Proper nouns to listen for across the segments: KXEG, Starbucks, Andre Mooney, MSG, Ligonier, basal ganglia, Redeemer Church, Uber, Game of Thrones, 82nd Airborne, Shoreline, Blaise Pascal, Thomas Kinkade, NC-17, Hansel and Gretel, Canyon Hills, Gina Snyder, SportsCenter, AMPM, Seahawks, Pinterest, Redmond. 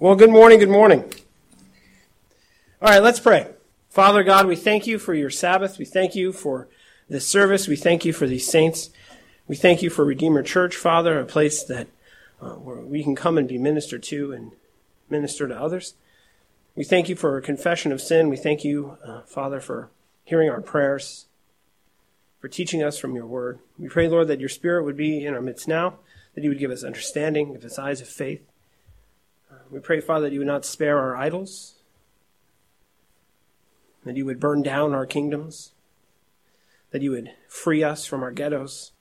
Well, good morning, good morning. All right, let's pray. Father God, we thank you for your Sabbath. We thank you for this service. We thank you for these saints. We thank you for Redeemer Church, Father, a place that where we can come and be ministered to and minister to others. We thank you for our confession of sin. We thank you, Father, for hearing our prayers, for teaching us from your word. We pray, Lord, that your Spirit would be in our midst now, that you would give us understanding, give us eyes of faith. We pray, Father, that you would not spare our idols, that you would burn down our kingdoms, that you would free us from our ghettos,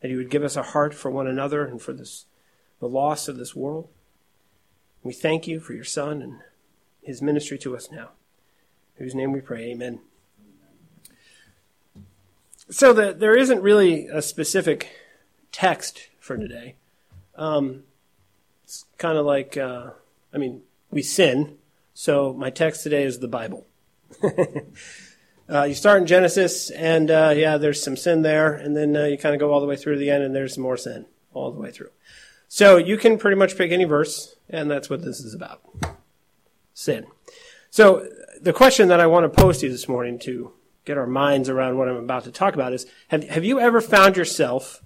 that you would give us a heart for one another and for the loss of this world. We thank you for your Son and his ministry to us now. In whose name we pray, amen. So there isn't really a specific text for today. It's kind of like, we sin, so my text today is the Bible. You start in Genesis, and there's some sin there, and then you kind of go all the way through to the end, and there's more sin all the way through. So you can pretty much pick any verse, and that's what this is about, sin. So the question that I want to pose to you this morning to get our minds around what I'm about to talk about is, have you ever found yourself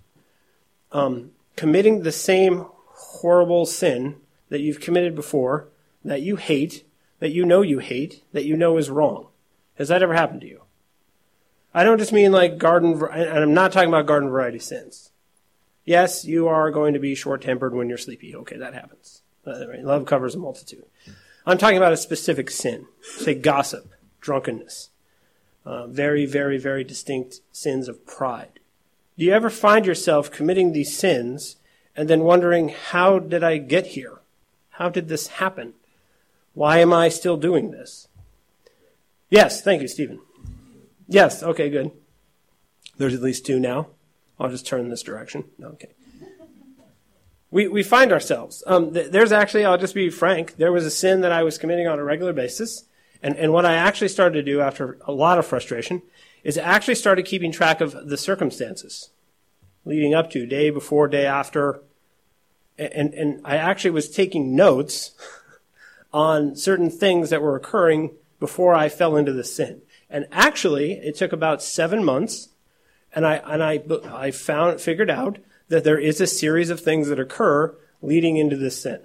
committing the same horrible sin that you've committed before, that you hate, that you hate, that you know is wrong? Has that ever happened to you? I don't just mean like and I'm not talking about garden variety sins. Yes, you are going to be short-tempered when you're sleepy. Okay, that happens. Love covers a multitude. I'm talking about a specific sin, say gossip, drunkenness, very, very, very distinct sins of pride. Do you ever find yourself committing these sins and then wondering, how did I get here? How did this happen? Why am I still doing this? Yes, thank you, Stephen. Yes, okay, good. There's at least two now. I'll just turn this direction. Okay. We find ourselves. There's actually, I'll just be frank, there was a sin that I was committing on a regular basis. And what I actually started to do after a lot of frustration is actually started keeping track of the circumstances leading up to, day before, day after. And I actually was taking notes on certain things that were occurring before I fell into the sin. And actually, it took about 7 months, and I figured out that there is a series of things that occur leading into this sin.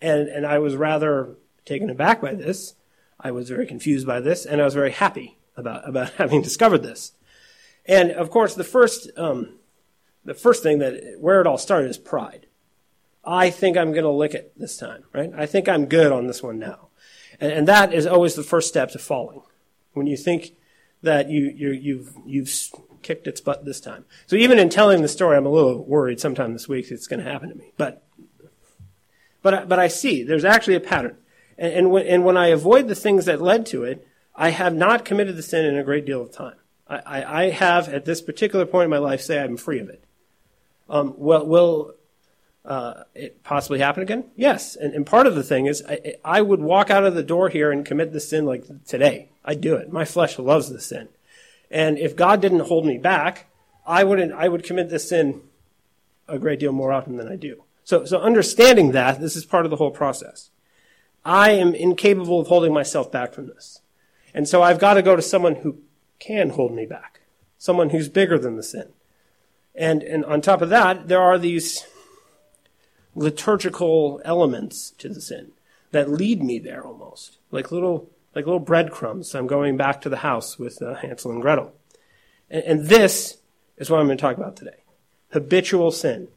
And I was rather taken aback by this. I was very confused by this, and I was very happy about having discovered this. And of course, the first thing where it all started is pride. I think I'm going to lick it this time, right? I think I'm good on this one now. And that is always the first step to falling, when you think that you've kicked its butt this time. So even in telling the story, I'm a little worried sometime this week it's going to happen to me. But I see there's actually a pattern. And when I avoid the things that led to it, I have not committed the sin in a great deal of time. I have, at this particular point in my life, say I'm free of it. Will it possibly happen again? Yes. And part of the thing is I would walk out of the door here and commit the sin like today. I'd do it. My flesh loves the sin. And if God didn't hold me back, I would commit this sin a great deal more often than I do. So understanding that, this is part of the whole process. I am incapable of holding myself back from this. And so I've got to go to someone who can hold me back, someone who's bigger than the sin. And on top of that, there are these liturgical elements to the sin that lead me there almost, like little breadcrumbs. I'm going back to the house with Hansel and Gretel. And this is what I'm going to talk about today, habitual sin.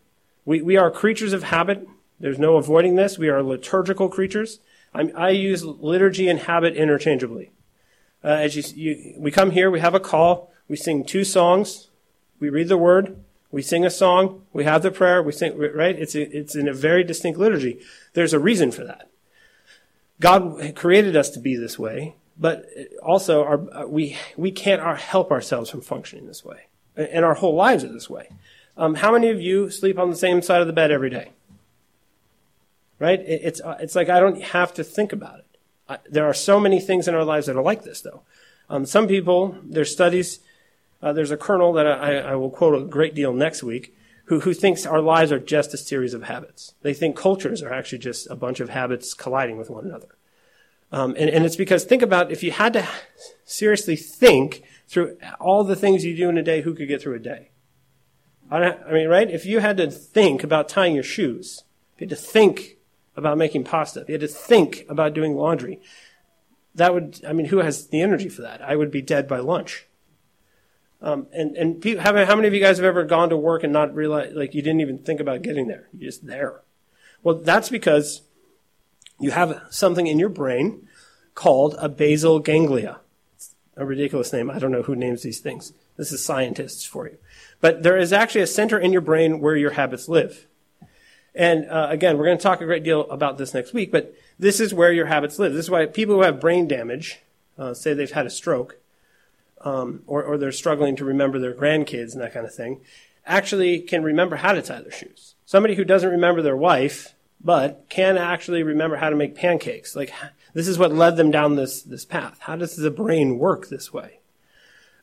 We are creatures of habit. There's no avoiding this. We are liturgical creatures. I use liturgy and habit interchangeably. We come here, we have a call, we sing two songs, we read the word, we sing a song, we have the prayer, we sing, right? It's in a very distinct liturgy. There's a reason for that. God created us to be this way, but also we can't help ourselves from functioning this way. And our whole lives are this way. How many of you sleep on the same side of the bed every day? Right? It's like I don't have to think about it. There are so many things in our lives that are like this, though. Some people, there's studies, there's a colonel that I will quote a great deal next week, who thinks our lives are just a series of habits. They think cultures are actually just a bunch of habits colliding with one another. And it's because, think about if you had to seriously think through all the things you do in a day, who could get through a day? Right? If you had to think about tying your shoes, if you had to think about making pasta, if you had to think about doing laundry, that would, who has the energy for that? I would be dead by lunch. How many of you guys have ever gone to work and not realized, like, you didn't even think about getting there? You're just there. Well, that's because you have something in your brain called a basal ganglia. It's a ridiculous name. I don't know who names these things. This is scientists for you. But there is actually a center in your brain where your habits live. And again, we're going to talk a great deal about this next week, but this is where your habits live. This is why people who have brain damage, say they've had a stroke, or they're struggling to remember their grandkids and that kind of thing, actually can remember how to tie their shoes. Somebody who doesn't remember their wife, but can actually remember how to make pancakes. Like, this is what led them down this path. How does the brain work this way?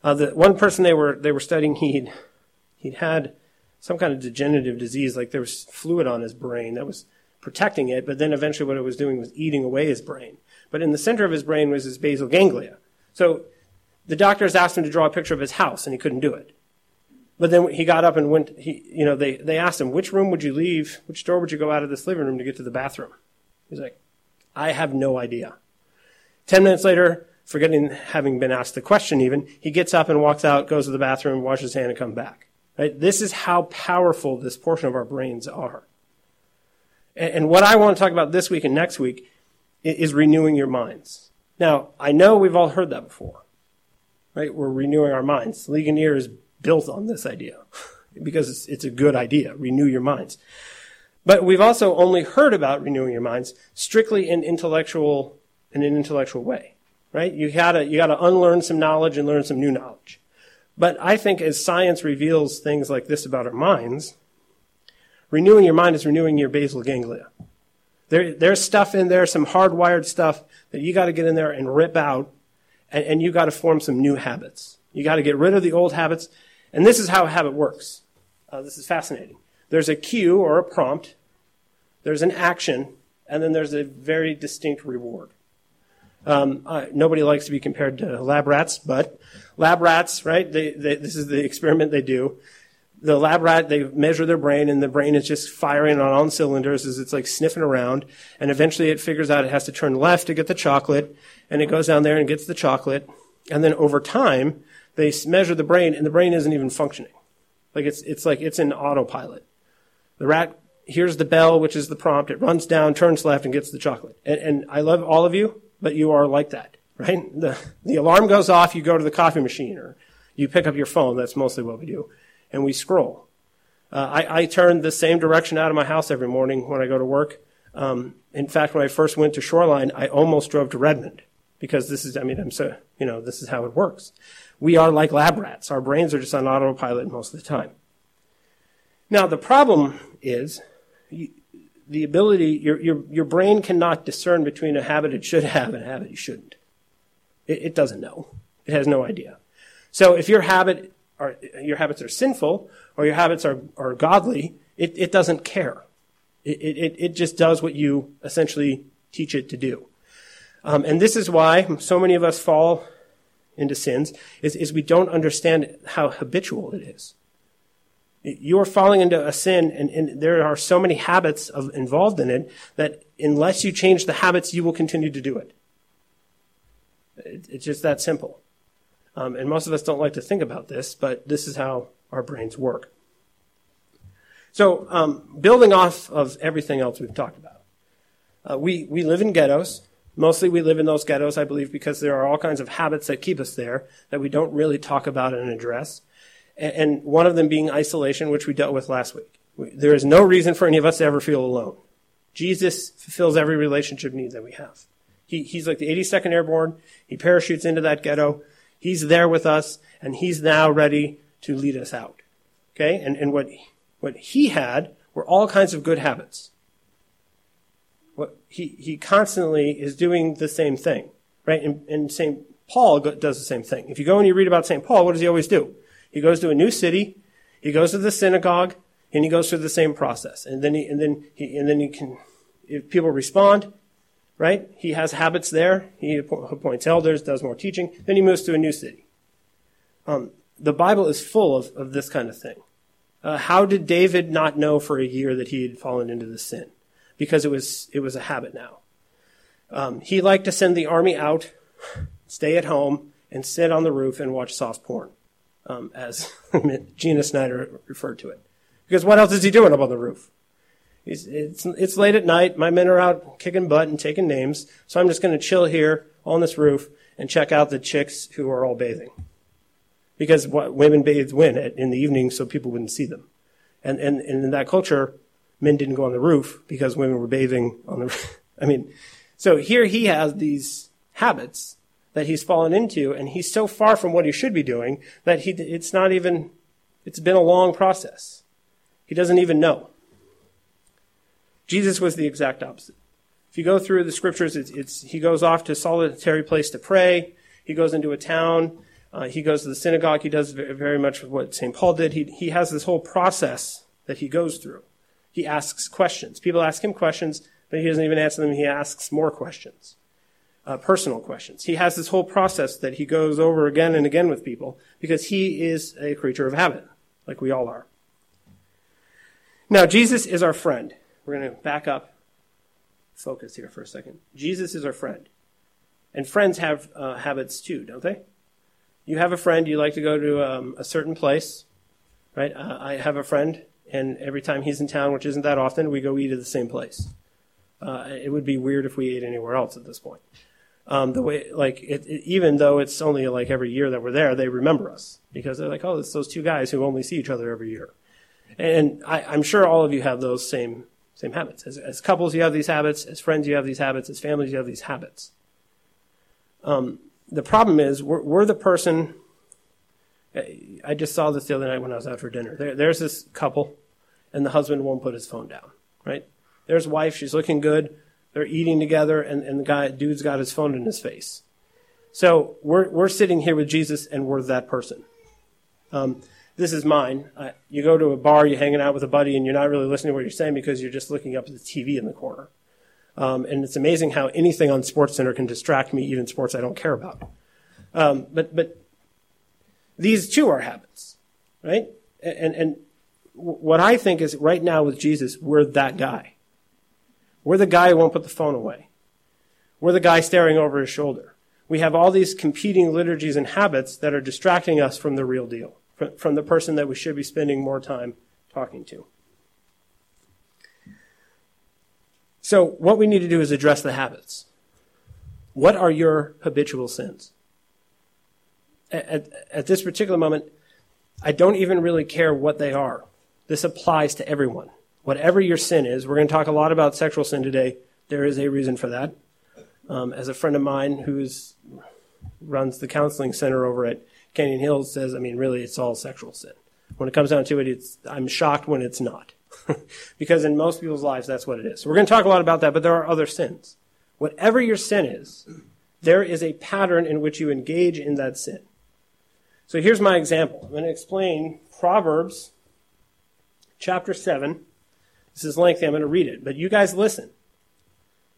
The one person they were studying, he'd had some kind of degenerative disease, like there was fluid on his brain that was protecting it, but then eventually what it was doing was eating away his brain. But in the center of his brain was his basal ganglia. So the doctors asked him to draw a picture of his house, and he couldn't do it. But then he got up and went, they asked him, which room would you leave, which door would you go out of this living room to get to the bathroom? He's like, I have no idea. 10 minutes later, forgetting having been asked the question even, he gets up and walks out, goes to the bathroom, washes his hand, and comes back. Right? This is how powerful this portion of our brains are. And what I want to talk about this week and next week is renewing your minds. Now, I know we've all heard that before, right? We're renewing our minds. Ligonier is built on this idea because it's a good idea. Renew your minds. But we've also only heard about renewing your minds strictly in an intellectual way, right? You gotta unlearn some knowledge and learn some new knowledge. But I think as science reveals things like this about our minds, renewing your mind is renewing your basal ganglia. There's stuff in there, some hardwired stuff that you got to get in there and rip out, and you got to form some new habits. You got to get rid of the old habits, and this is how a habit works. This is fascinating. There's a cue or a prompt, there's an action, and then there's a very distinct reward. Nobody likes to be compared to lab rats, but lab rats, right? This is the experiment they do. The lab rat, they measure their brain, and the brain is just firing on all cylinders as it's like sniffing around, and eventually it figures out it has to turn left to get the chocolate, and it goes down there and gets the chocolate, and then over time, they measure the brain, and the brain isn't even functioning. Like it's in autopilot. The rat hears the bell, which is the prompt, it runs down, turns left, and gets the chocolate. And I love all of you, but you are like that, right? The alarm goes off, you go to the coffee machine, or you pick up your phone, that's mostly what we do, and we scroll. I turn the same direction out of my house every morning when I go to work. In fact, when I first went to Shoreline, I almost drove to Redmond, because this is, this is how it works. We are like lab rats. Our brains are just on autopilot most of the time. Now, the problem is the ability, your brain cannot discern between a habit it should have and a habit you shouldn't. It doesn't know. It has no idea. So if your habits are sinful or your habits are godly, it doesn't care. It just does what you essentially teach it to do. And this is why so many of us fall into sins, is we don't understand how habitual it is. You are falling into a sin, and there are so many habits involved in it that unless you change the habits, you will continue to do it. It's just that simple. And most of us don't like to think about this, but this is how our brains work. So building off of everything else we've talked about, we live in ghettos. Mostly we live in those ghettos, I believe, because there are all kinds of habits that keep us there that we don't really talk about and address, and one of them being isolation, which we dealt with last week. There is no reason for any of us to ever feel alone. Jesus fulfills every relationship need that we have. He's like the 82nd Airborne. He parachutes into that ghetto. He's there with us, and he's now ready to lead us out. Okay? And what he had were all kinds of good habits. He constantly is doing the same thing, right? And St. Paul does the same thing. If you go and you read about St. Paul, what does he always do? He goes to a new city. He goes to the synagogue. And he goes through the same process. And then he can, if people respond, right? He has habits there. He appoints elders, does more teaching. Then he moves to a new city. The Bible is full of this kind of thing. How did David not know for a year that he had fallen into this sin? Because it was a habit now. He liked to send the army out, stay at home, and sit on the roof and watch soft porn, as Gina Snyder referred to it. Because what else is he doing up on the roof? It's late at night. My men are out kicking butt and taking names, so I'm just going to chill here on this roof and check out the chicks who are all bathing. Because women bathed when? In the evening, so people wouldn't see them. And in that culture, men didn't go on the roof because women were bathing on the roof. I mean... So here he has these habits that he's fallen into, and he's so far from what he should be doing that it's been a long process. He doesn't even know. Jesus was the exact opposite. If you go through the scriptures, he goes off to a solitary place to pray. He goes into a town. He goes to the synagogue. He does very much what St. Paul did. He has this whole process that he goes through. He asks questions. People ask him questions. But he doesn't even answer them. He asks more questions, personal questions. He has this whole process that he goes over again and again with people because he is a creature of habit, like we all are. Now, Jesus is our friend. We're going to back up, focus here for a second. Jesus is our friend. And friends have habits too, don't they? You have a friend. You like to go to a certain place, right? I have a friend, and every time he's in town, which isn't that often, we go eat at the same place. It would be weird if we ate anywhere else at this point. Even though it's only like every year that we're there, they remember us because they're like, oh, it's those two guys who only see each other every year. And I'm sure all of you have those same habits. As couples, you have these habits. As friends, you have these habits. As families, you have these habits. The problem is we're the person. I just saw this the other night when I was out for dinner. There's this couple, and the husband won't put his phone down, right? There's wife, she's looking good, they're eating together, and dude's got his phone in his face. So we're sitting here with Jesus, and we're that person. This is mine. You go to a bar, you're hanging out with a buddy, and you're not really listening to what you're saying because you're just looking up at the TV in the corner. And it's amazing how anything on SportsCenter can distract me, even sports I don't care about. But these too are habits, right? And what I think is right now with Jesus, we're that guy. We're the guy who won't put the phone away. We're the guy staring over his shoulder. We have all these competing liturgies and habits that are distracting us from the real deal, from the person that we should be spending more time talking to. So what we need to do is address the habits. What are your habitual sins? At this particular moment, I don't even really care what they are. This applies to everyone. Whatever your sin is, we're going to talk a lot about sexual sin today. There is a reason for that. As a friend of mine who runs the counseling center over at Canyon Hills says, really, it's all sexual sin. When it comes down to it, I'm shocked when it's not. Because in most people's lives, that's what it is. So we're going to talk a lot about that, but there are other sins. Whatever your sin is, there is a pattern in which you engage in that sin. So here's my example. I'm going to explain Proverbs chapter 7. This is lengthy. I'm going to read it. But you guys listen.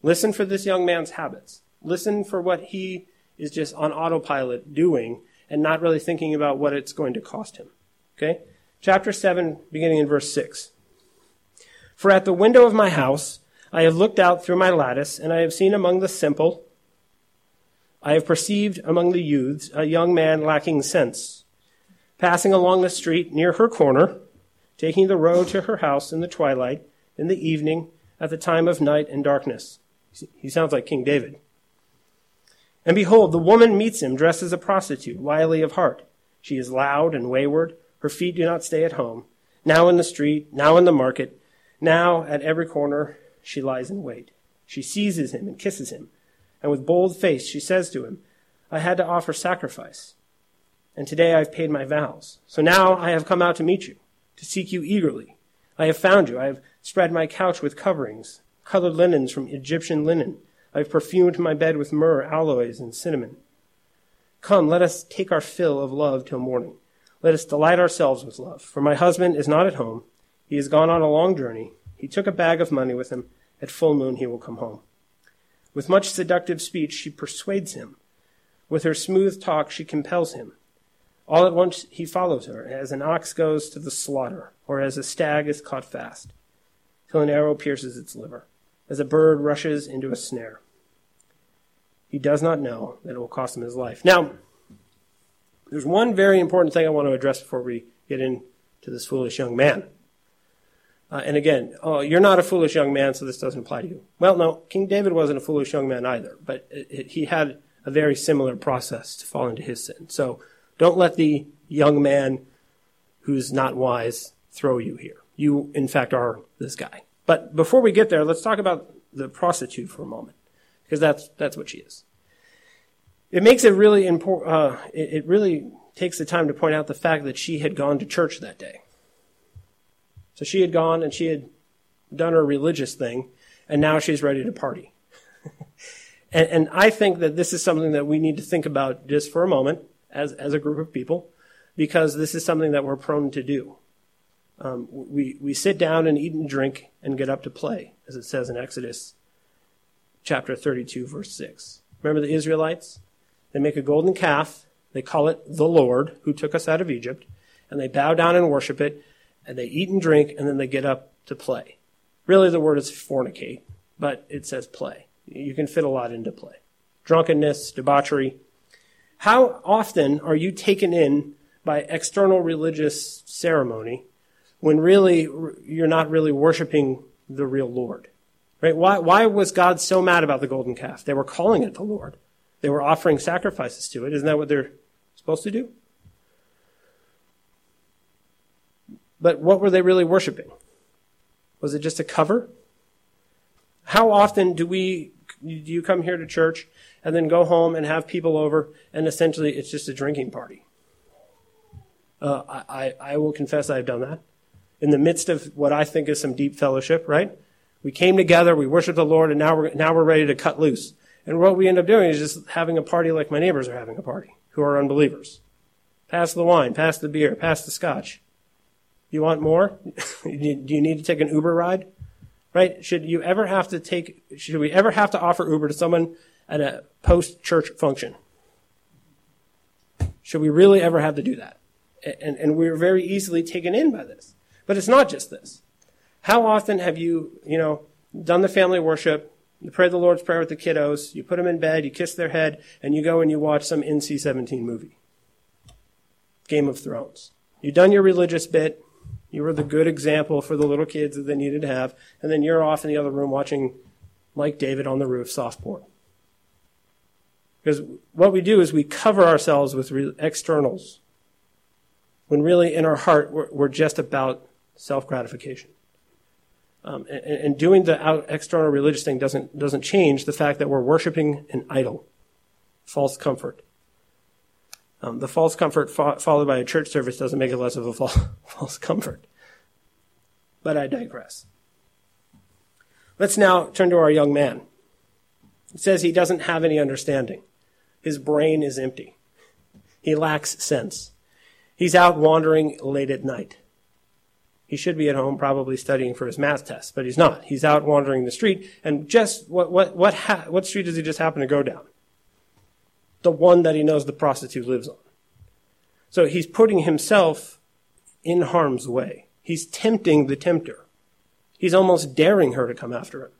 Listen for this young man's habits. Listen for what he is just on autopilot doing and not really thinking about what it's going to cost him. Okay? Chapter 7, beginning in verse 6. For at the window of my house I have looked out through my lattice, and I have seen among the simple, I have perceived among the youths a young man lacking sense, passing along the street near her corner, taking the road to her house in the twilight, in the evening, at the time of night and darkness. He sounds like King David. And behold, the woman meets him, dressed as a prostitute, wily of heart. She is loud and wayward. Her feet do not stay at home. Now in the street, now in the market, now at every corner she lies in wait. She seizes him and kisses him. And with bold face she says to him, I had to offer sacrifice, and today I have paid my vows. So now I have come out to meet you, to seek you eagerly. I have found you. I have spread my couch with coverings, colored linens from Egyptian linen. I have perfumed my bed with myrrh, aloes, and cinnamon. Come, let us take our fill of love till morning. Let us delight ourselves with love. For my husband is not at home. He has gone on a long journey. He took a bag of money with him. At full moon he will come home. With much seductive speech she persuades him. With her smooth talk she compels him. All at once he follows her, as an ox goes to the slaughter, or as a stag is caught fast, till an arrow pierces its liver, as a bird rushes into a snare. He does not know that it will cost him his life. Now, there's one very important thing I want to address before we get into this foolish young man. And again, you're not a foolish young man, so this doesn't apply to you. Well, no, King David wasn't a foolish young man either, but he had a very similar process to fall into his sin. So don't let the young man who's not wise throw you here. You, in fact, are this guy. But before we get there, let's talk about the prostitute for a moment, because that's what she is. It makes it really important. It really takes the time to point out the fact that she had gone to church that day. So she had gone and she had done her religious thing, and now she's ready to party. and I think that this is something that we need to think about just for a moment as a group of people, because this is something that we're prone to do. We sit down and eat and drink and get up to play, as it says in Exodus chapter 32, verse 6. Remember the Israelites? They make a golden calf. They call it the Lord, who took us out of Egypt, and they bow down and worship it, and they eat and drink, and then they get up to play. Really, the word is fornicate, but it says play. You can fit a lot into play. Drunkenness, debauchery. How often are you taken in by external religious ceremony when really you're not really worshiping the real Lord? Right? Why was God so mad about the golden calf? They were calling it the Lord. They were offering sacrifices to it. Isn't that what they're supposed to do? But what were they really worshiping? Was it just a cover? How often do you come here to church and then go home and have people over, and essentially it's just a drinking party? I will confess I've done that. In the midst of what I think is some deep fellowship, right? We came together, we worshiped the Lord, and now we're ready to cut loose. And what we end up doing is just having a party like my neighbors are having a party, who are unbelievers. Pass the wine, pass the beer, pass the scotch. You want more? Do you need to take an Uber ride? Right? Should we ever have to offer Uber to someone at a post-church function? Should we really ever have to do that? And we're very easily taken in by this. But it's not just this. How often have you done the family worship, you pray the Lord's Prayer with the kiddos, you put them in bed, you kiss their head, and you go and you watch some NC-17 movie? Game of Thrones. You've done your religious bit. You were the good example for the little kids that they needed to have, and then you're off in the other room watching, like David on the roof, soft porn. Because what we do is we cover ourselves with externals, when really in our heart we're just about self-gratification. And doing the external religious thing doesn't change the fact that we're worshiping an idol, false comfort. The false comfort followed by a church service doesn't make it less of a false comfort. But I digress. Let's now turn to our young man. It says he doesn't have any understanding. His brain is empty. He lacks sense. He's out wandering late at night. He should be at home probably studying for his math test, but he's not. He's out wandering the street, and just what street does he just happen to go down? The one that he knows the prostitute lives on. So he's putting himself in harm's way. He's tempting the tempter. He's almost daring her to come after him.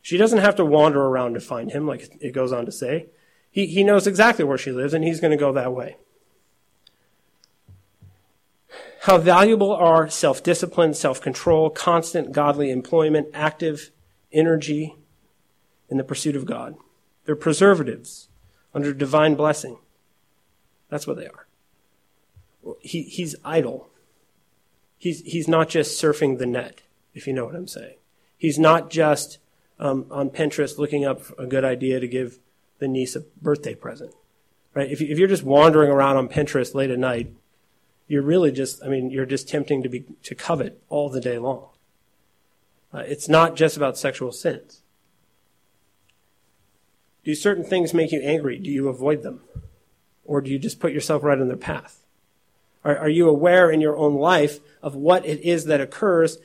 She doesn't have to wander around to find him, like it goes on to say. He knows exactly where she lives, and he's going to go that way. How valuable are self-discipline, self-control, constant godly employment, active energy in the pursuit of God? They're preservatives under divine blessing. That's what they are. He's idle. He's not just surfing the net, if you know what I'm saying. He's not just on Pinterest looking up a good idea to give the niece a birthday present. Right? If you're just wandering around on Pinterest late at night, you're really just tempting to covet all the day long. It's not just about sexual sins. Do certain things make you angry? Do you avoid them? Or do you just put yourself right in their path? Are you aware in your own life of what it is that occurs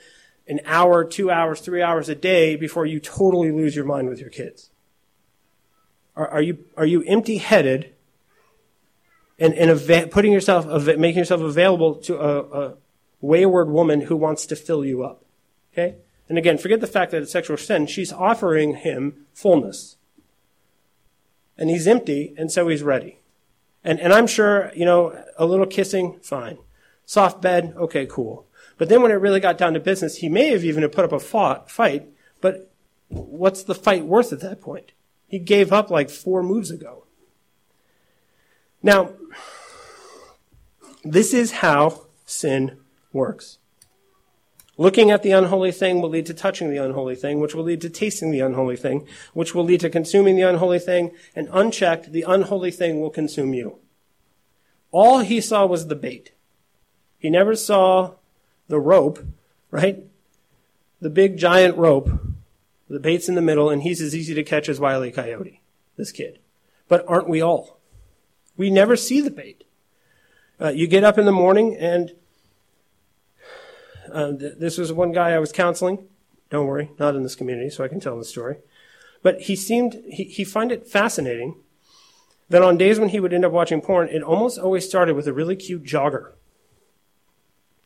an hour, 2 hours, 3 hours a day before you totally lose your mind with your kids? Are you empty-headed and putting yourself, making yourself available to a wayward woman who wants to fill you up? Okay? And again, forget the fact that it's sexual sin. She's offering him fullness. And he's empty, and so he's ready. And I'm sure, a little kissing, fine. Soft bed, okay, cool. But then when it really got down to business, he may have even put up a fight, but what's the fight worth at that point? He gave up like 4 moves ago. Now, this is how sin works. Looking at the unholy thing will lead to touching the unholy thing, which will lead to tasting the unholy thing, which will lead to consuming the unholy thing, and unchecked, the unholy thing will consume you. All he saw was the bait. He never saw the rope, right? The big giant rope, the bait's in the middle, and he's as easy to catch as Wile E. Coyote, this kid. But aren't we all? We never see the bait. You get up in the morning and... this was one guy I was counseling. Don't worry, not in this community, so I can tell the story. But he found it fascinating that on days when he would end up watching porn, it almost always started with a really cute jogger.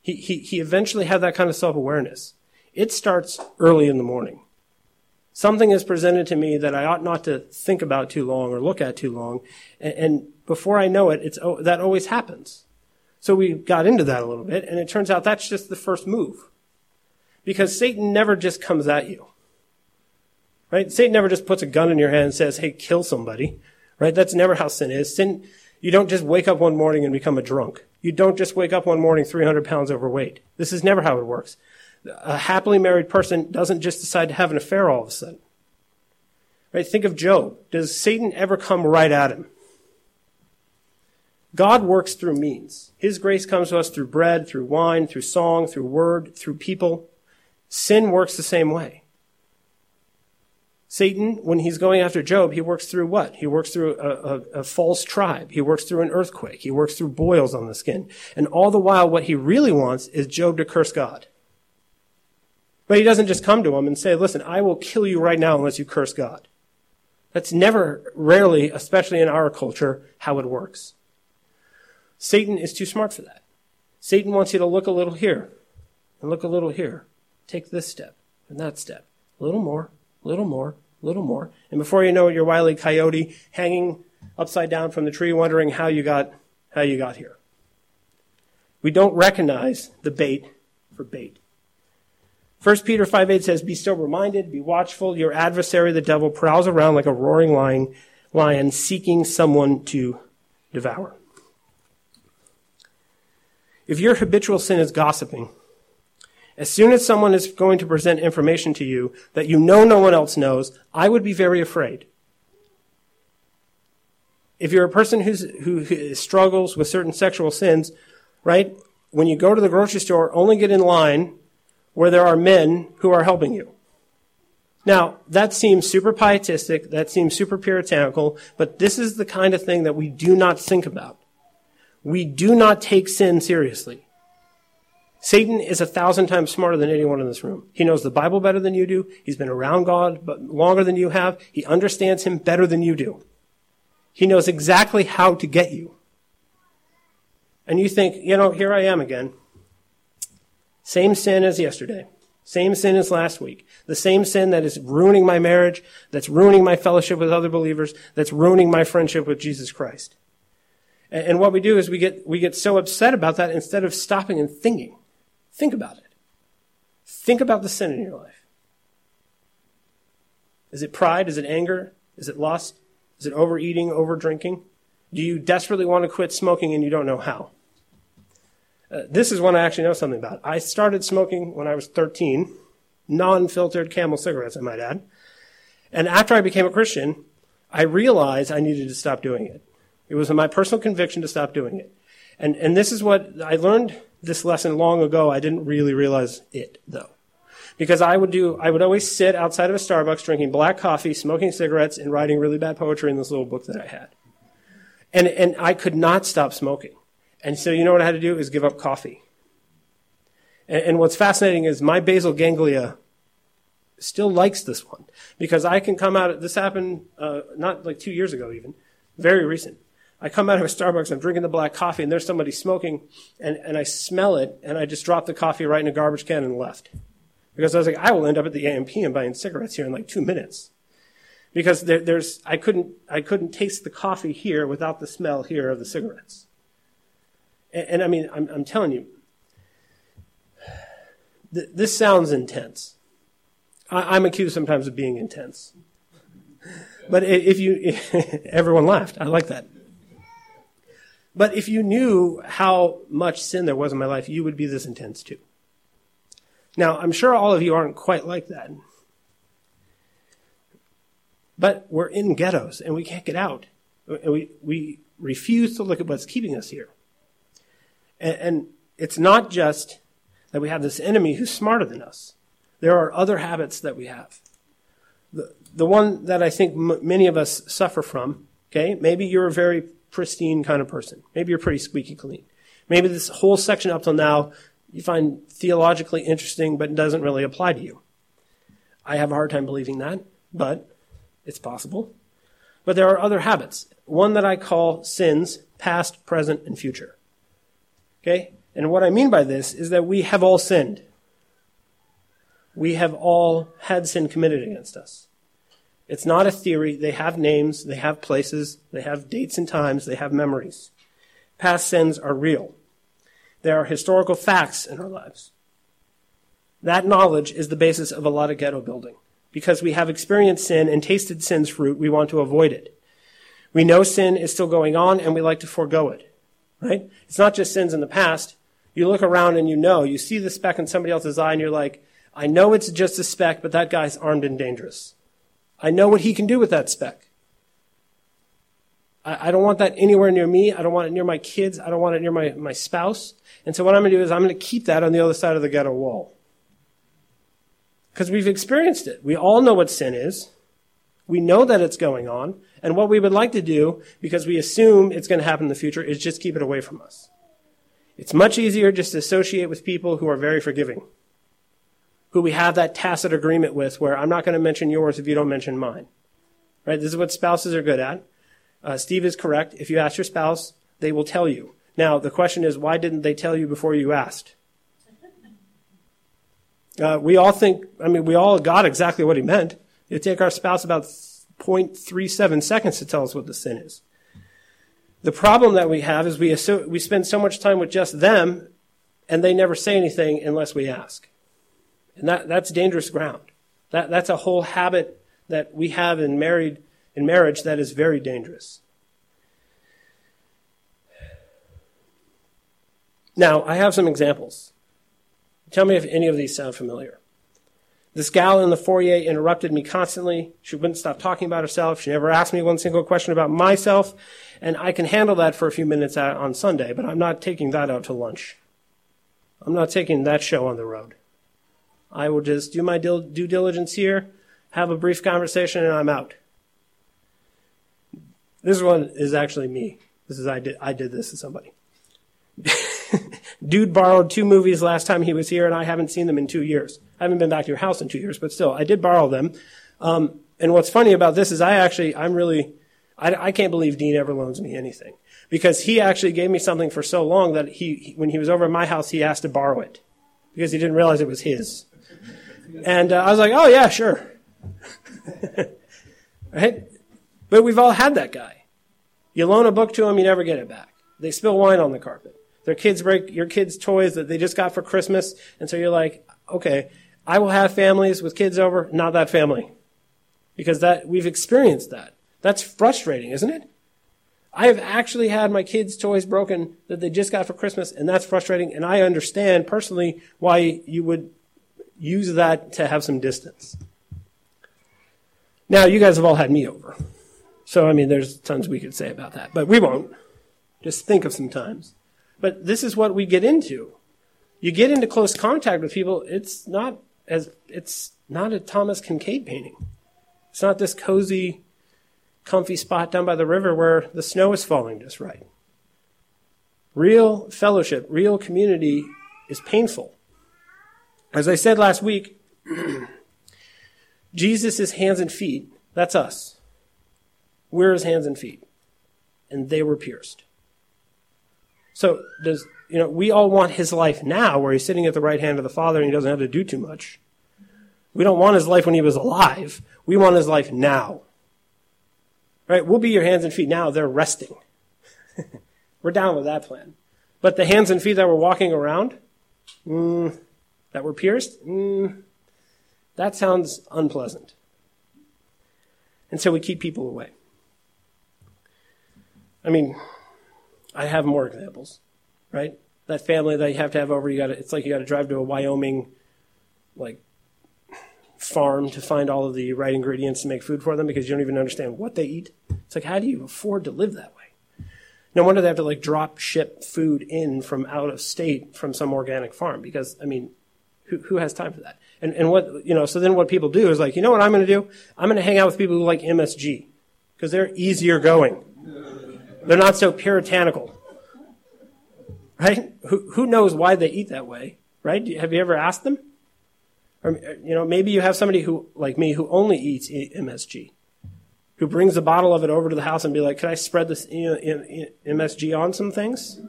He eventually had that kind of self-awareness. It starts early in the morning. Something is presented to me that I ought not to think about too long or look at too long, and before I know it, that always happens. So we got into that a little bit, and it turns out that's just the first move. Because Satan never just comes at you. Right? Satan never just puts a gun in your hand and says, hey, kill somebody. Right? That's never how sin is. Sin, you don't just wake up one morning and become a drunk. You don't just wake up one morning 300 pounds overweight. This is never how it works. A happily married person doesn't just decide to have an affair all of a sudden. Right? Think of Job. Does Satan ever come right at him? God works through means. His grace comes to us through bread, through wine, through song, through word, through people. Sin works the same way. Satan, when he's going after Job, he works through what? He works through a false tribe. He works through an earthquake. He works through boils on the skin. And all the while, what he really wants is Job to curse God. But he doesn't just come to him and say, listen, I will kill you right now unless you curse God. That's never, rarely, especially in our culture, how it works. Satan is too smart for that. Satan wants you to look a little here and look a little here. Take this step and that step. A little more, a little more, a little more. And before you know it, you're Wile E. Coyote hanging upside down from the tree wondering how you got here. We don't recognize the bait for bait. 1 Peter 5:8 says, be sober-minded, be watchful. Your adversary, the devil, prowls around like a roaring lion seeking someone to devour. If your habitual sin is gossiping, as soon as someone is going to present information to you that no one else knows, I would be very afraid. If you're a person who struggles with certain sexual sins, right, when you go to the grocery store, only get in line where there are men who are helping you. Now, that seems super pietistic, that seems super puritanical, but this is the kind of thing that we do not think about. We do not take sin seriously. Satan is 1,000 times smarter than anyone in this room. He knows the Bible better than you do. He's been around God longer than you have. He understands him better than you do. He knows exactly how to get you. And you think, here I am again. Same sin as yesterday. Same sin as last week. The same sin that is ruining my marriage, that's ruining my fellowship with other believers, that's ruining my friendship with Jesus Christ. And what we do is we get so upset about that instead of stopping and thinking. Think about it. Think about the sin in your life. Is it pride? Is it anger? Is it lust? Is it overeating, overdrinking? Do you desperately want to quit smoking and you don't know how? This is one I actually know something about. I started smoking when I was 13, non-filtered Camel cigarettes, I might add. And after I became a Christian, I realized I needed to stop doing it. It was my personal conviction to stop doing it. And this is what I learned this lesson long ago. I didn't really realize it, though. Because I would always sit outside of a Starbucks drinking black coffee, smoking cigarettes, and writing really bad poetry in this little book that I had. And I could not stop smoking. And so you know what I had to do is give up coffee. And what's fascinating is my basal ganglia still likes this one, because I can come out. This happened not like 2 years ago, even very recent. I come out of a Starbucks, I'm drinking the black coffee, and there's somebody smoking, and I smell it, and I just dropped the coffee right in a garbage can and left. Because I was like, I will end up at the AMPM buying cigarettes here in like 2 minutes. Because I couldn't taste the coffee here without the smell here of the cigarettes. And I mean, I'm telling you, this sounds intense. I'm accused sometimes of being intense. But everyone laughed. I like that. But if you knew how much sin there was in my life, you would be this intense too. Now, I'm sure all of you aren't quite like that. But we're in ghettos, and we can't get out. And we refuse to look at what's keeping us here. And it's not just that we have this enemy who's smarter than us. There are other habits that we have. The one that I think many of us suffer from, okay, maybe you're a very pristine kind of person. Maybe you're pretty squeaky clean. Maybe this whole section up till now you find theologically interesting but doesn't really apply to you. I have a hard time believing that, but it's possible. But there are other habits, one that I call sins, past, present, and future. Okay? And what I mean by this is that we have all sinned. We have all had sin committed against us. It's not a theory. They have names, they have places, they have dates and times, they have memories. Past sins are real. There are historical facts in our lives. That knowledge is the basis of a lot of ghetto building. Because we have experienced sin and tasted sin's fruit, we want to avoid it. We know sin is still going on, and we like to forego it. Right? It's not just sins in the past. You look around and you see the speck in somebody else's eye, and you're like, I know it's just a speck, but that guy's armed and dangerous. I know what he can do with that speck. I don't want that anywhere near me. I don't want it near my kids. I don't want it near my spouse. And so what I'm going to do is I'm going to keep that on the other side of the ghetto wall. Because we've experienced it. We all know what sin is. We know that it's going on. And what we would like to do, because we assume it's going to happen in the future, is just keep it away from us. It's much easier just to associate with people who are very forgiving, who we have that tacit agreement with, where I'm not going to mention yours if you don't mention mine. Right? This is what spouses are good at. Steve is correct. If you ask your spouse, they will tell you. Now, the question is, why didn't they tell you before you asked? We all got exactly what he meant. It would take our spouse about 0.37 seconds to tell us what the sin is. The problem that we have is we spend so much time with just them, and they never say anything unless we ask. And that's dangerous ground. That's a whole habit that we have in marriage that is very dangerous. Now, I have some examples. Tell me if any of these sound familiar. This gal in the foyer interrupted me constantly. She wouldn't stop talking about herself. She never asked me one single question about myself. And I can handle that for a few minutes on Sunday, but I'm not taking that out to lunch. I'm not taking that show on the road. I will just do my due diligence here, have a brief conversation, and I'm out. This one is actually me. I did this to somebody. Dude borrowed 2 movies last time he was here, and I haven't seen them in 2 years. I haven't been back to your house in 2 years, but still, I did borrow them. And what's funny about this is I can't believe Dean ever loans me anything, because he actually gave me something for so long that he, when he was over at my house, he asked to borrow it because he didn't realize it was his. And I was like, oh, yeah, sure. Right? But we've all had that guy. You loan a book to him, you never get it back. They spill wine on the carpet. Their kids break your kids' toys that they just got for Christmas. And so you're like, okay, I will have families with kids over, not that family. Because we've experienced that. That's frustrating, isn't it? I have actually had my kids' toys broken that they just got for Christmas, and that's frustrating. And I understand personally why you would use that to have some distance. Now, you guys have all had me over. So, I mean, there's tons we could say about that, but we won't. Just think of some times. But this is what we get into. You get into close contact with people. It's not a Thomas Kinkade painting. It's not this cozy, comfy spot down by the river where the snow is falling just right. Real fellowship, real community is painful. As I said last week, Jesus' hands and feet, that's us. We're his hands and feet. And they were pierced. So does, we all want his life now where he's sitting at the right hand of the Father and he doesn't have to do too much. We don't want his life when he was alive. We want his life now. Right? We'll be your hands and feet now. They're resting. We're down with that plan. But the hands and feet that were walking around, that were pierced, that sounds unpleasant. And so we keep people away. I mean, I have more examples, right? That family that you have to have over, it's like you got to drive to a Wyoming, farm to find all of the right ingredients to make food for them because you don't even understand what they eat. It's like, how do you afford to live that way? No wonder they have to drop ship food in from out of state from some organic farm because, who has time for that? And what, so then what people do is what I'm going to do? I'm going to hang out with people who like MSG because they're easier going. They're not so puritanical, right? Who knows why they eat that way, right? Have you ever asked them? Or, maybe you have somebody who, like me, who only eats MSG, who brings a bottle of it over to the house and be like, "Can I spread this MSG on some things?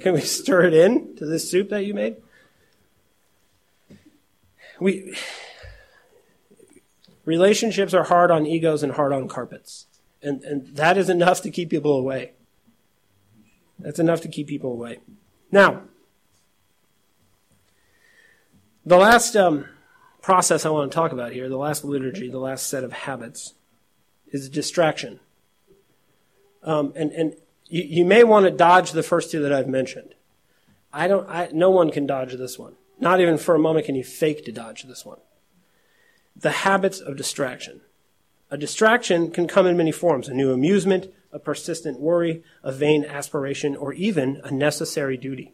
Can we stir it in to this soup that you made?" Relationships are hard on egos and hard on carpets, and that is enough to keep people away. That's enough to keep people away. Now, the last process I want to talk about here, the last liturgy, the last set of habits, is distraction. And you may want to dodge the first two that I've mentioned. No one can dodge this one. Not even for a moment can you fake to dodge this one. The habits of distraction. A distraction can come in many forms: a new amusement, a persistent worry, a vain aspiration, or even a necessary duty.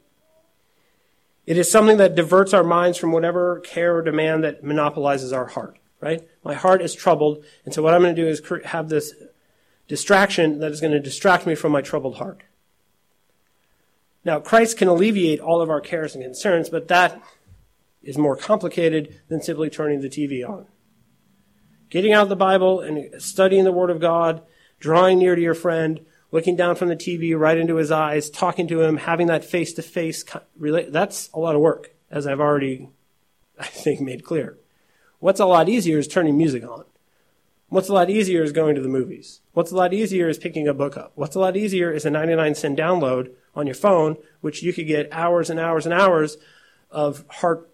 It is something that diverts our minds from whatever care or demand that monopolizes our heart, right? My heart is troubled, and so what I'm going to do is have this distraction that is going to distract me from my troubled heart. Now, Christ can alleviate all of our cares and concerns, but that is more complicated than simply turning the TV on. Getting out the Bible and studying the Word of God, drawing near to your friend, looking down from the TV right into his eyes, talking to him, having that face-to-face that's a lot of work, as I've already, I think, made clear. What's a lot easier is turning music on. What's a lot easier is going to the movies. What's a lot easier is picking a book up. What's a lot easier is a 99-cent download on your phone, which you could get hours and hours and hours of heart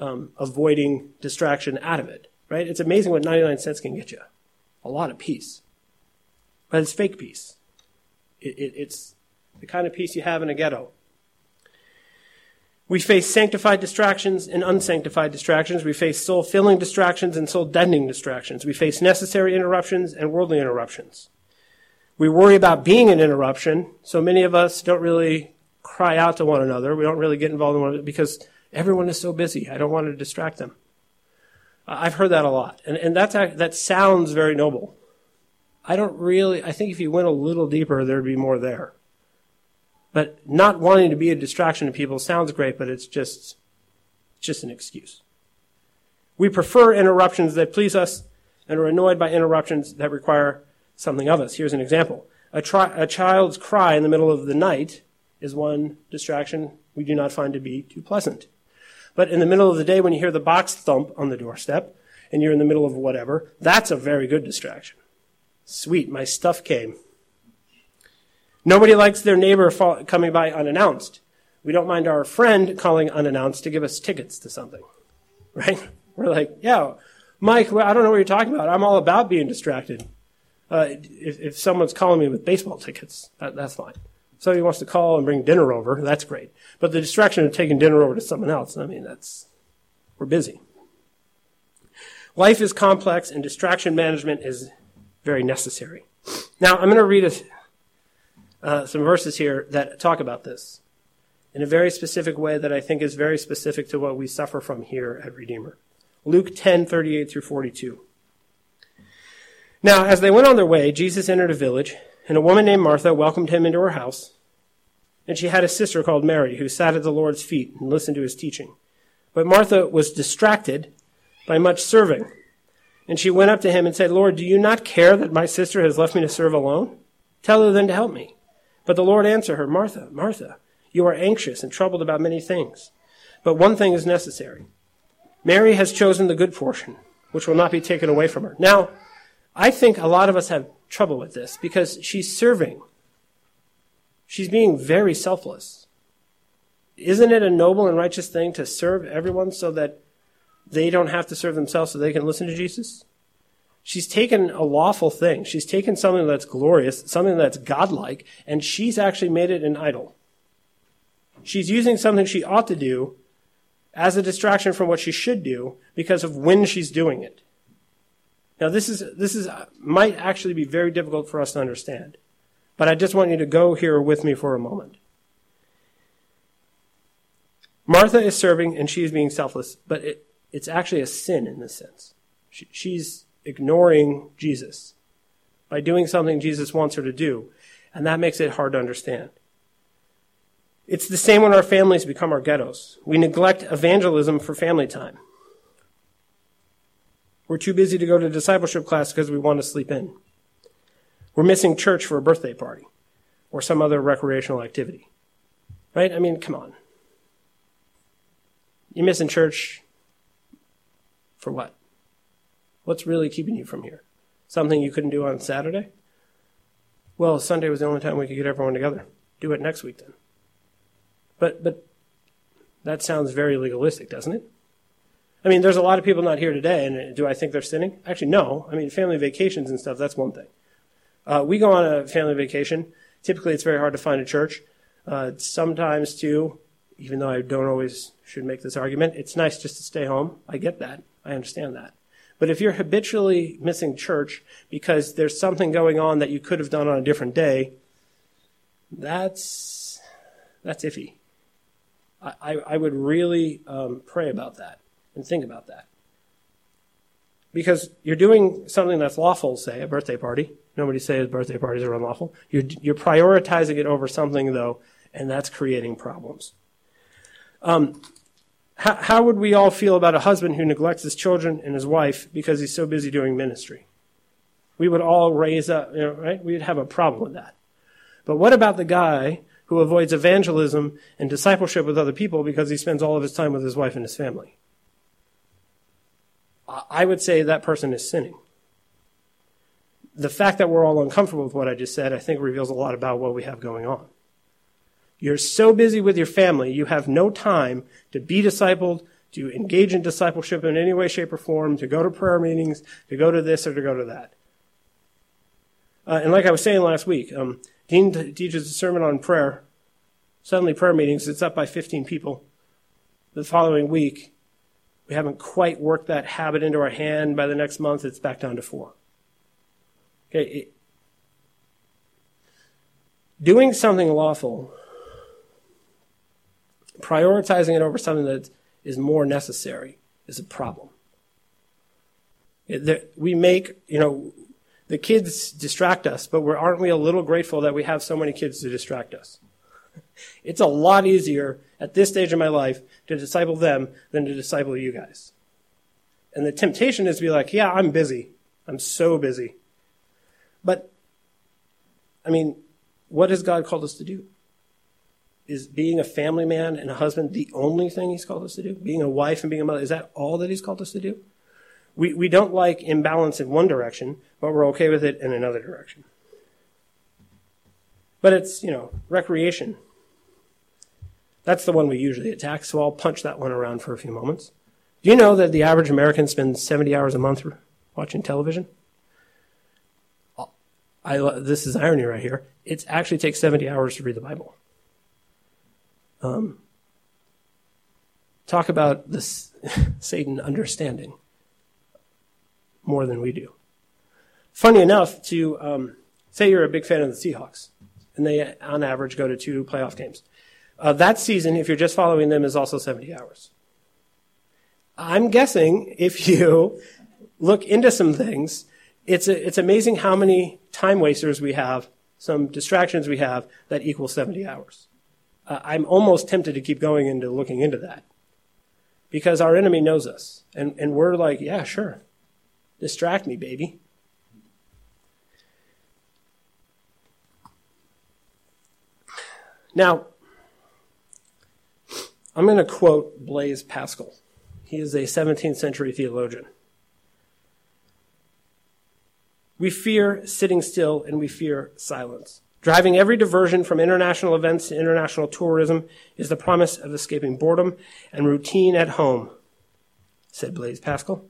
avoiding distraction out of it, right? It's amazing what 99 cents can get you. A lot of peace. But it's fake peace. It's the kind of peace you have in a ghetto. We face sanctified distractions and unsanctified distractions. We face soul-filling distractions and soul-deadening distractions. We face necessary interruptions and worldly interruptions. We worry about being an interruption, so many of us don't really cry out to one another. We don't really get involved in one another because everyone is so busy. I don't want to distract them. I've heard that a lot, and that sounds very noble. I think if you went a little deeper, there'd be more there. But not wanting to be a distraction to people sounds great, but it's just an excuse. We prefer interruptions that please us and are annoyed by interruptions that require something of us. Here's an example. A child's cry in the middle of the night is one distraction we do not find to be too pleasant. But in the middle of the day when you hear the box thump on the doorstep and you're in the middle of whatever, that's a very good distraction. Sweet, my stuff came. Nobody likes their neighbor coming by unannounced. We don't mind our friend calling unannounced to give us tickets to something, right? We're like, yeah, Mike, I don't know what you're talking about. I'm all about being distracted. If someone's calling me with baseball tickets, that's fine. Somebody wants to call and bring dinner over, that's great. But the distraction of taking dinner over to someone else, we're busy. Life is complex and distraction management is very necessary. Now, I'm going to read some verses here that talk about this in a very specific way that I think is very specific to what we suffer from here at Redeemer. Luke 10:38 through 42. Now, as they went on their way, Jesus entered a village, and a woman named Martha welcomed him into her house. And she had a sister called Mary who sat at the Lord's feet and listened to his teaching. But Martha was distracted by much serving. And she went up to him and said, Lord, do you not care that my sister has left me to serve alone? Tell her then to help me. But the Lord answered her, Martha, Martha, you are anxious and troubled about many things. But one thing is necessary. Mary has chosen the good portion, which will not be taken away from her. Now, I think a lot of us have trouble with this because she's serving. She's being very selfless. Isn't it a noble and righteous thing to serve everyone so that they don't have to serve themselves so they can listen to Jesus? She's taken a lawful thing. She's taken something that's glorious, something that's godlike, and she's actually made it an idol. She's using something she ought to do as a distraction from what she should do because of when she's doing it. Now, this might actually be very difficult for us to understand, but I just want you to go here with me for a moment. Martha is serving, and she is being selfless, but it's actually a sin in this sense. She's ignoring Jesus by doing something Jesus wants her to do, and that makes it hard to understand. It's the same when our families become our ghettos. We neglect evangelism for family time. We're too busy to go to discipleship class because we want to sleep in. We're missing church for a birthday party or some other recreational activity. Right? I mean, come on. You're missing church for what? What's really keeping you from here? Something you couldn't do on Saturday? Well, Sunday was the only time we could get everyone together. Do it next week then. But that sounds very legalistic, doesn't it? I mean, there's a lot of people not here today, and do I think they're sinning? Actually, no. I mean, family vacations and stuff, that's one thing. We go on a family vacation. Typically, it's very hard to find a church. Sometimes, too, even though I don't always should make this argument, it's nice just to stay home. I get that. I understand that. But if you're habitually missing church because there's something going on that you could have done on a different day, that's iffy. I would really pray about that and think about that. Because you're doing something that's lawful, say, a birthday party. Nobody says birthday parties are unlawful. You're prioritizing it over something, though, and that's creating problems. How would we all feel about a husband who neglects his children and his wife because he's so busy doing ministry? We would all raise up, you know, right? We'd have a problem with that. But what about the guy who avoids evangelism and discipleship with other people because he spends all of his time with his wife and his family? I would say that person is sinning. The fact that we're all uncomfortable with what I just said, I think reveals a lot about what we have going on. You're so busy with your family, you have no time to be discipled, to engage in discipleship in any way, shape, or form, to go to prayer meetings, to go to this or to go to that. And like I was saying last week, Dean teaches a sermon on prayer. Suddenly prayer meetings, it's up by 15 people. The following week, we haven't quite worked that habit into our hand. By the next month, it's back down to 4. Okay, doing something lawful, prioritizing it over something that is more necessary, is a problem. We make, you know, the kids distract us, but aren't we a little grateful that we have so many kids to distract us? It's a lot easier at this stage of my life to disciple them than to disciple you guys. And the temptation is to be like, yeah, I'm busy. I'm so busy. But, I mean, what has God called us to do? Is being a family man and a husband the only thing he's called us to do? Being a wife and being a mother, is that all that he's called us to do? We don't like imbalance in one direction, but we're okay with it in another direction. But it's, you know, recreation. That's the one we usually attack, so I'll punch that one around for a few moments. Do you know that the average American spends 70 hours a month watching television? This is irony right here. It actually takes 70 hours to read the Bible. Talk about this Satan understanding more than we do. Funny enough, to say you're a big fan of the Seahawks, and they, on average, go to 2 playoff games. That season, if you're just following them, is also 70 hours. I'm guessing if you look into some things, it's amazing how many time wasters we have, some distractions we have that equal 70 hours. I'm almost tempted to keep going into looking into that because our enemy knows us. And we're like, yeah, sure. Distract me, baby. Now, I'm going to quote Blaise Pascal. He is a 17th century theologian. We fear sitting still and we fear silence. Driving every diversion from international events to international tourism is the promise of escaping boredom and routine at home, said Blaise Pascal.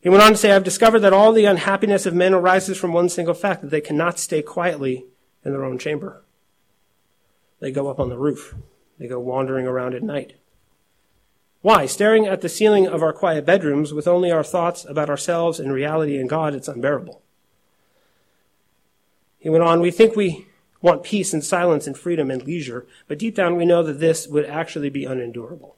He went on to say, I've discovered that all the unhappiness of men arises from one single fact, that they cannot stay quietly in their own chamber. They go up on the roof. They go wandering around at night. Why? Staring at the ceiling of our quiet bedrooms with only our thoughts about ourselves and reality and God, it's unbearable. He went on, we think we want peace and silence and freedom and leisure, but deep down we know that this would actually be unendurable.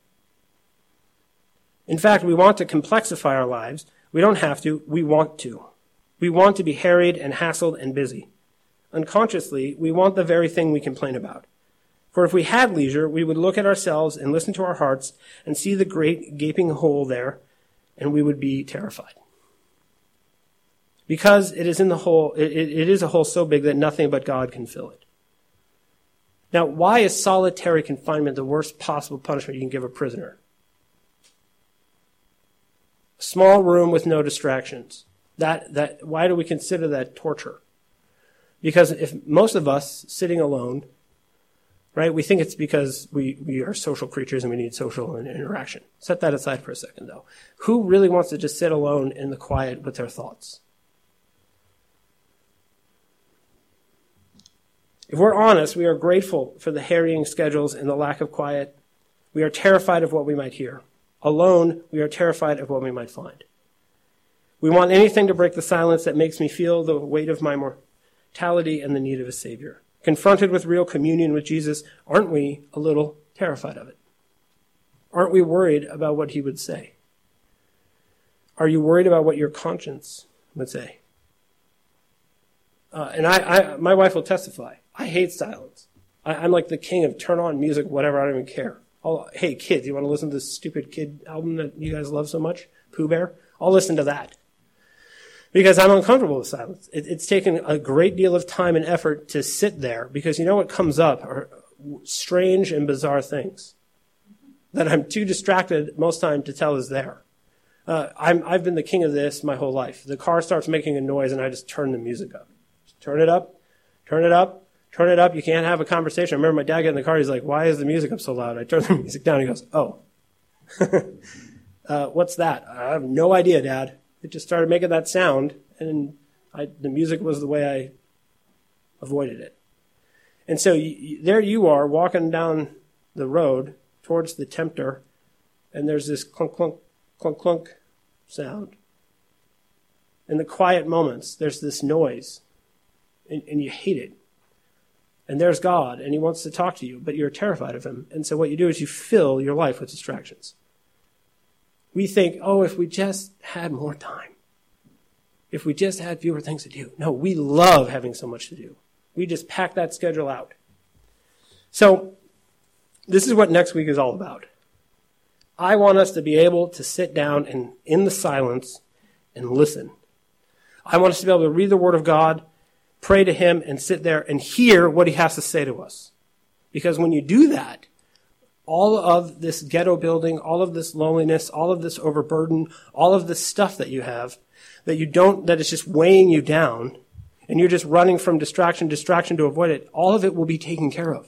In fact, we want to complexify our lives. We don't have to, we want to. We want to be harried and hassled and busy. Unconsciously, we want the very thing we complain about. For if we had leisure, we would look at ourselves and listen to our hearts and see the great gaping hole there, and we would be terrified. Because it is in the hole, it is a hole so big that nothing but God can fill it. Now, why is solitary confinement the worst possible punishment you can give a prisoner? A small room with no distractions. Why do we consider that torture? Because if most of us sitting alone, right? We think it's because we are social creatures and we need social interaction. Set that aside for a second, though. Who really wants to just sit alone in the quiet with their thoughts? If we're honest, we are grateful for the harrying schedules and the lack of quiet. We are terrified of what we might hear. Alone, we are terrified of what we might find. We want anything to break the silence that makes me feel the weight of my mortality and the need of a Savior. Confronted with real communion with Jesus, aren't we a little terrified of it? Aren't we worried about what he would say? Are you worried about what your conscience would say? And my wife will testify. I hate silence. I'm like the king of turn on music, whatever, I don't even care. Hey, kids, you want to listen to this stupid kid album that you guys love so much? Pooh Bear? I'll listen to that. Because I'm uncomfortable with silence. It's taken a great deal of time and effort to sit there because you know what comes up are strange and bizarre things that I'm too distracted most time to tell is there. I've been the king of this my whole life. The car starts making a noise and I just turn the music up. Just turn it up, turn it up, turn it up. You can't have a conversation. I remember my dad got in the car. He's like, why is the music up so loud? I turn the music down. He goes, oh, what's that? I have no idea, Dad. It just started making that sound, and the music was the way I avoided it. And so there you are walking down the road towards the tempter, and there's this clunk, clunk, clunk, clunk sound. In the quiet moments, there's this noise, and you hate it. And there's God, and he wants to talk to you, but you're terrified of him. And so what you do is you fill your life with distractions. We think, oh, if we just had more time, if we just had fewer things to do. No, we love having so much to do. We just pack that schedule out. So this is what next week is all about. I want us to be able to sit down and in the silence and listen. I want us to be able to read the Word of God, pray to him, and sit there and hear what he has to say to us. Because when you do that, all of this ghetto building, all of this loneliness, all of this overburden, all of this stuff that you have, that is just weighing you down, and you're just running from distraction to distraction to avoid it, all of it will be taken care of.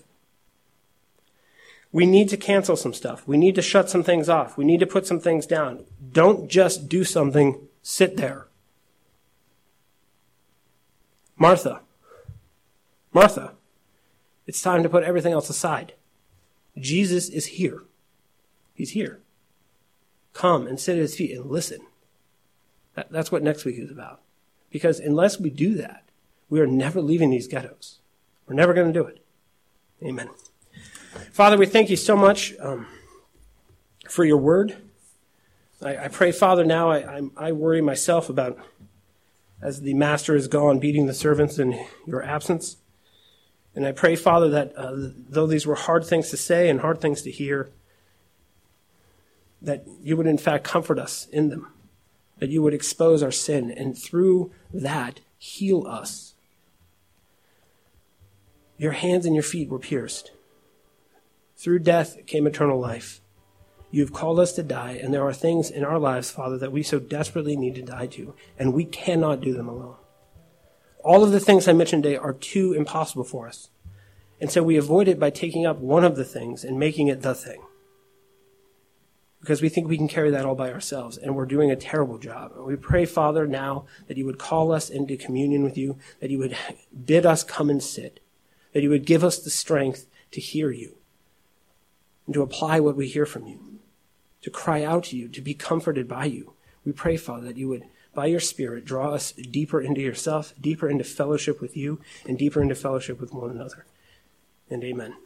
We need to cancel some stuff. We need to shut some things off. We need to put some things down. Don't just do something, sit there. Martha, it's time to put everything else aside. Jesus is here. He's here. Come and sit at his feet and listen. That's what next week is about. Because unless we do that, we are never leaving these ghettos. We're never going to do it. Amen. Father, we thank you so much for your word. I pray, Father, now I worry myself about, as the master is gone, beating the servants in your absence. And I pray, Father, that though these were hard things to say and hard things to hear, that you would in fact comfort us in them, that you would expose our sin and through that heal us. Your hands and your feet were pierced. Through death came eternal life. You've called us to die, and there are things in our lives, Father, that we so desperately need to die to, and we cannot do them alone. All of the things I mentioned today are too impossible for us. And so we avoid it by taking up one of the things and making it the thing. Because we think we can carry that all by ourselves, and we're doing a terrible job. And we pray, Father, now that you would call us into communion with you, that you would bid us come and sit, that you would give us the strength to hear you and to apply what we hear from you, to cry out to you, to be comforted by you. We pray, Father, that you would, by your Spirit, draw us deeper into yourself, deeper into fellowship with you, and deeper into fellowship with one another. And amen.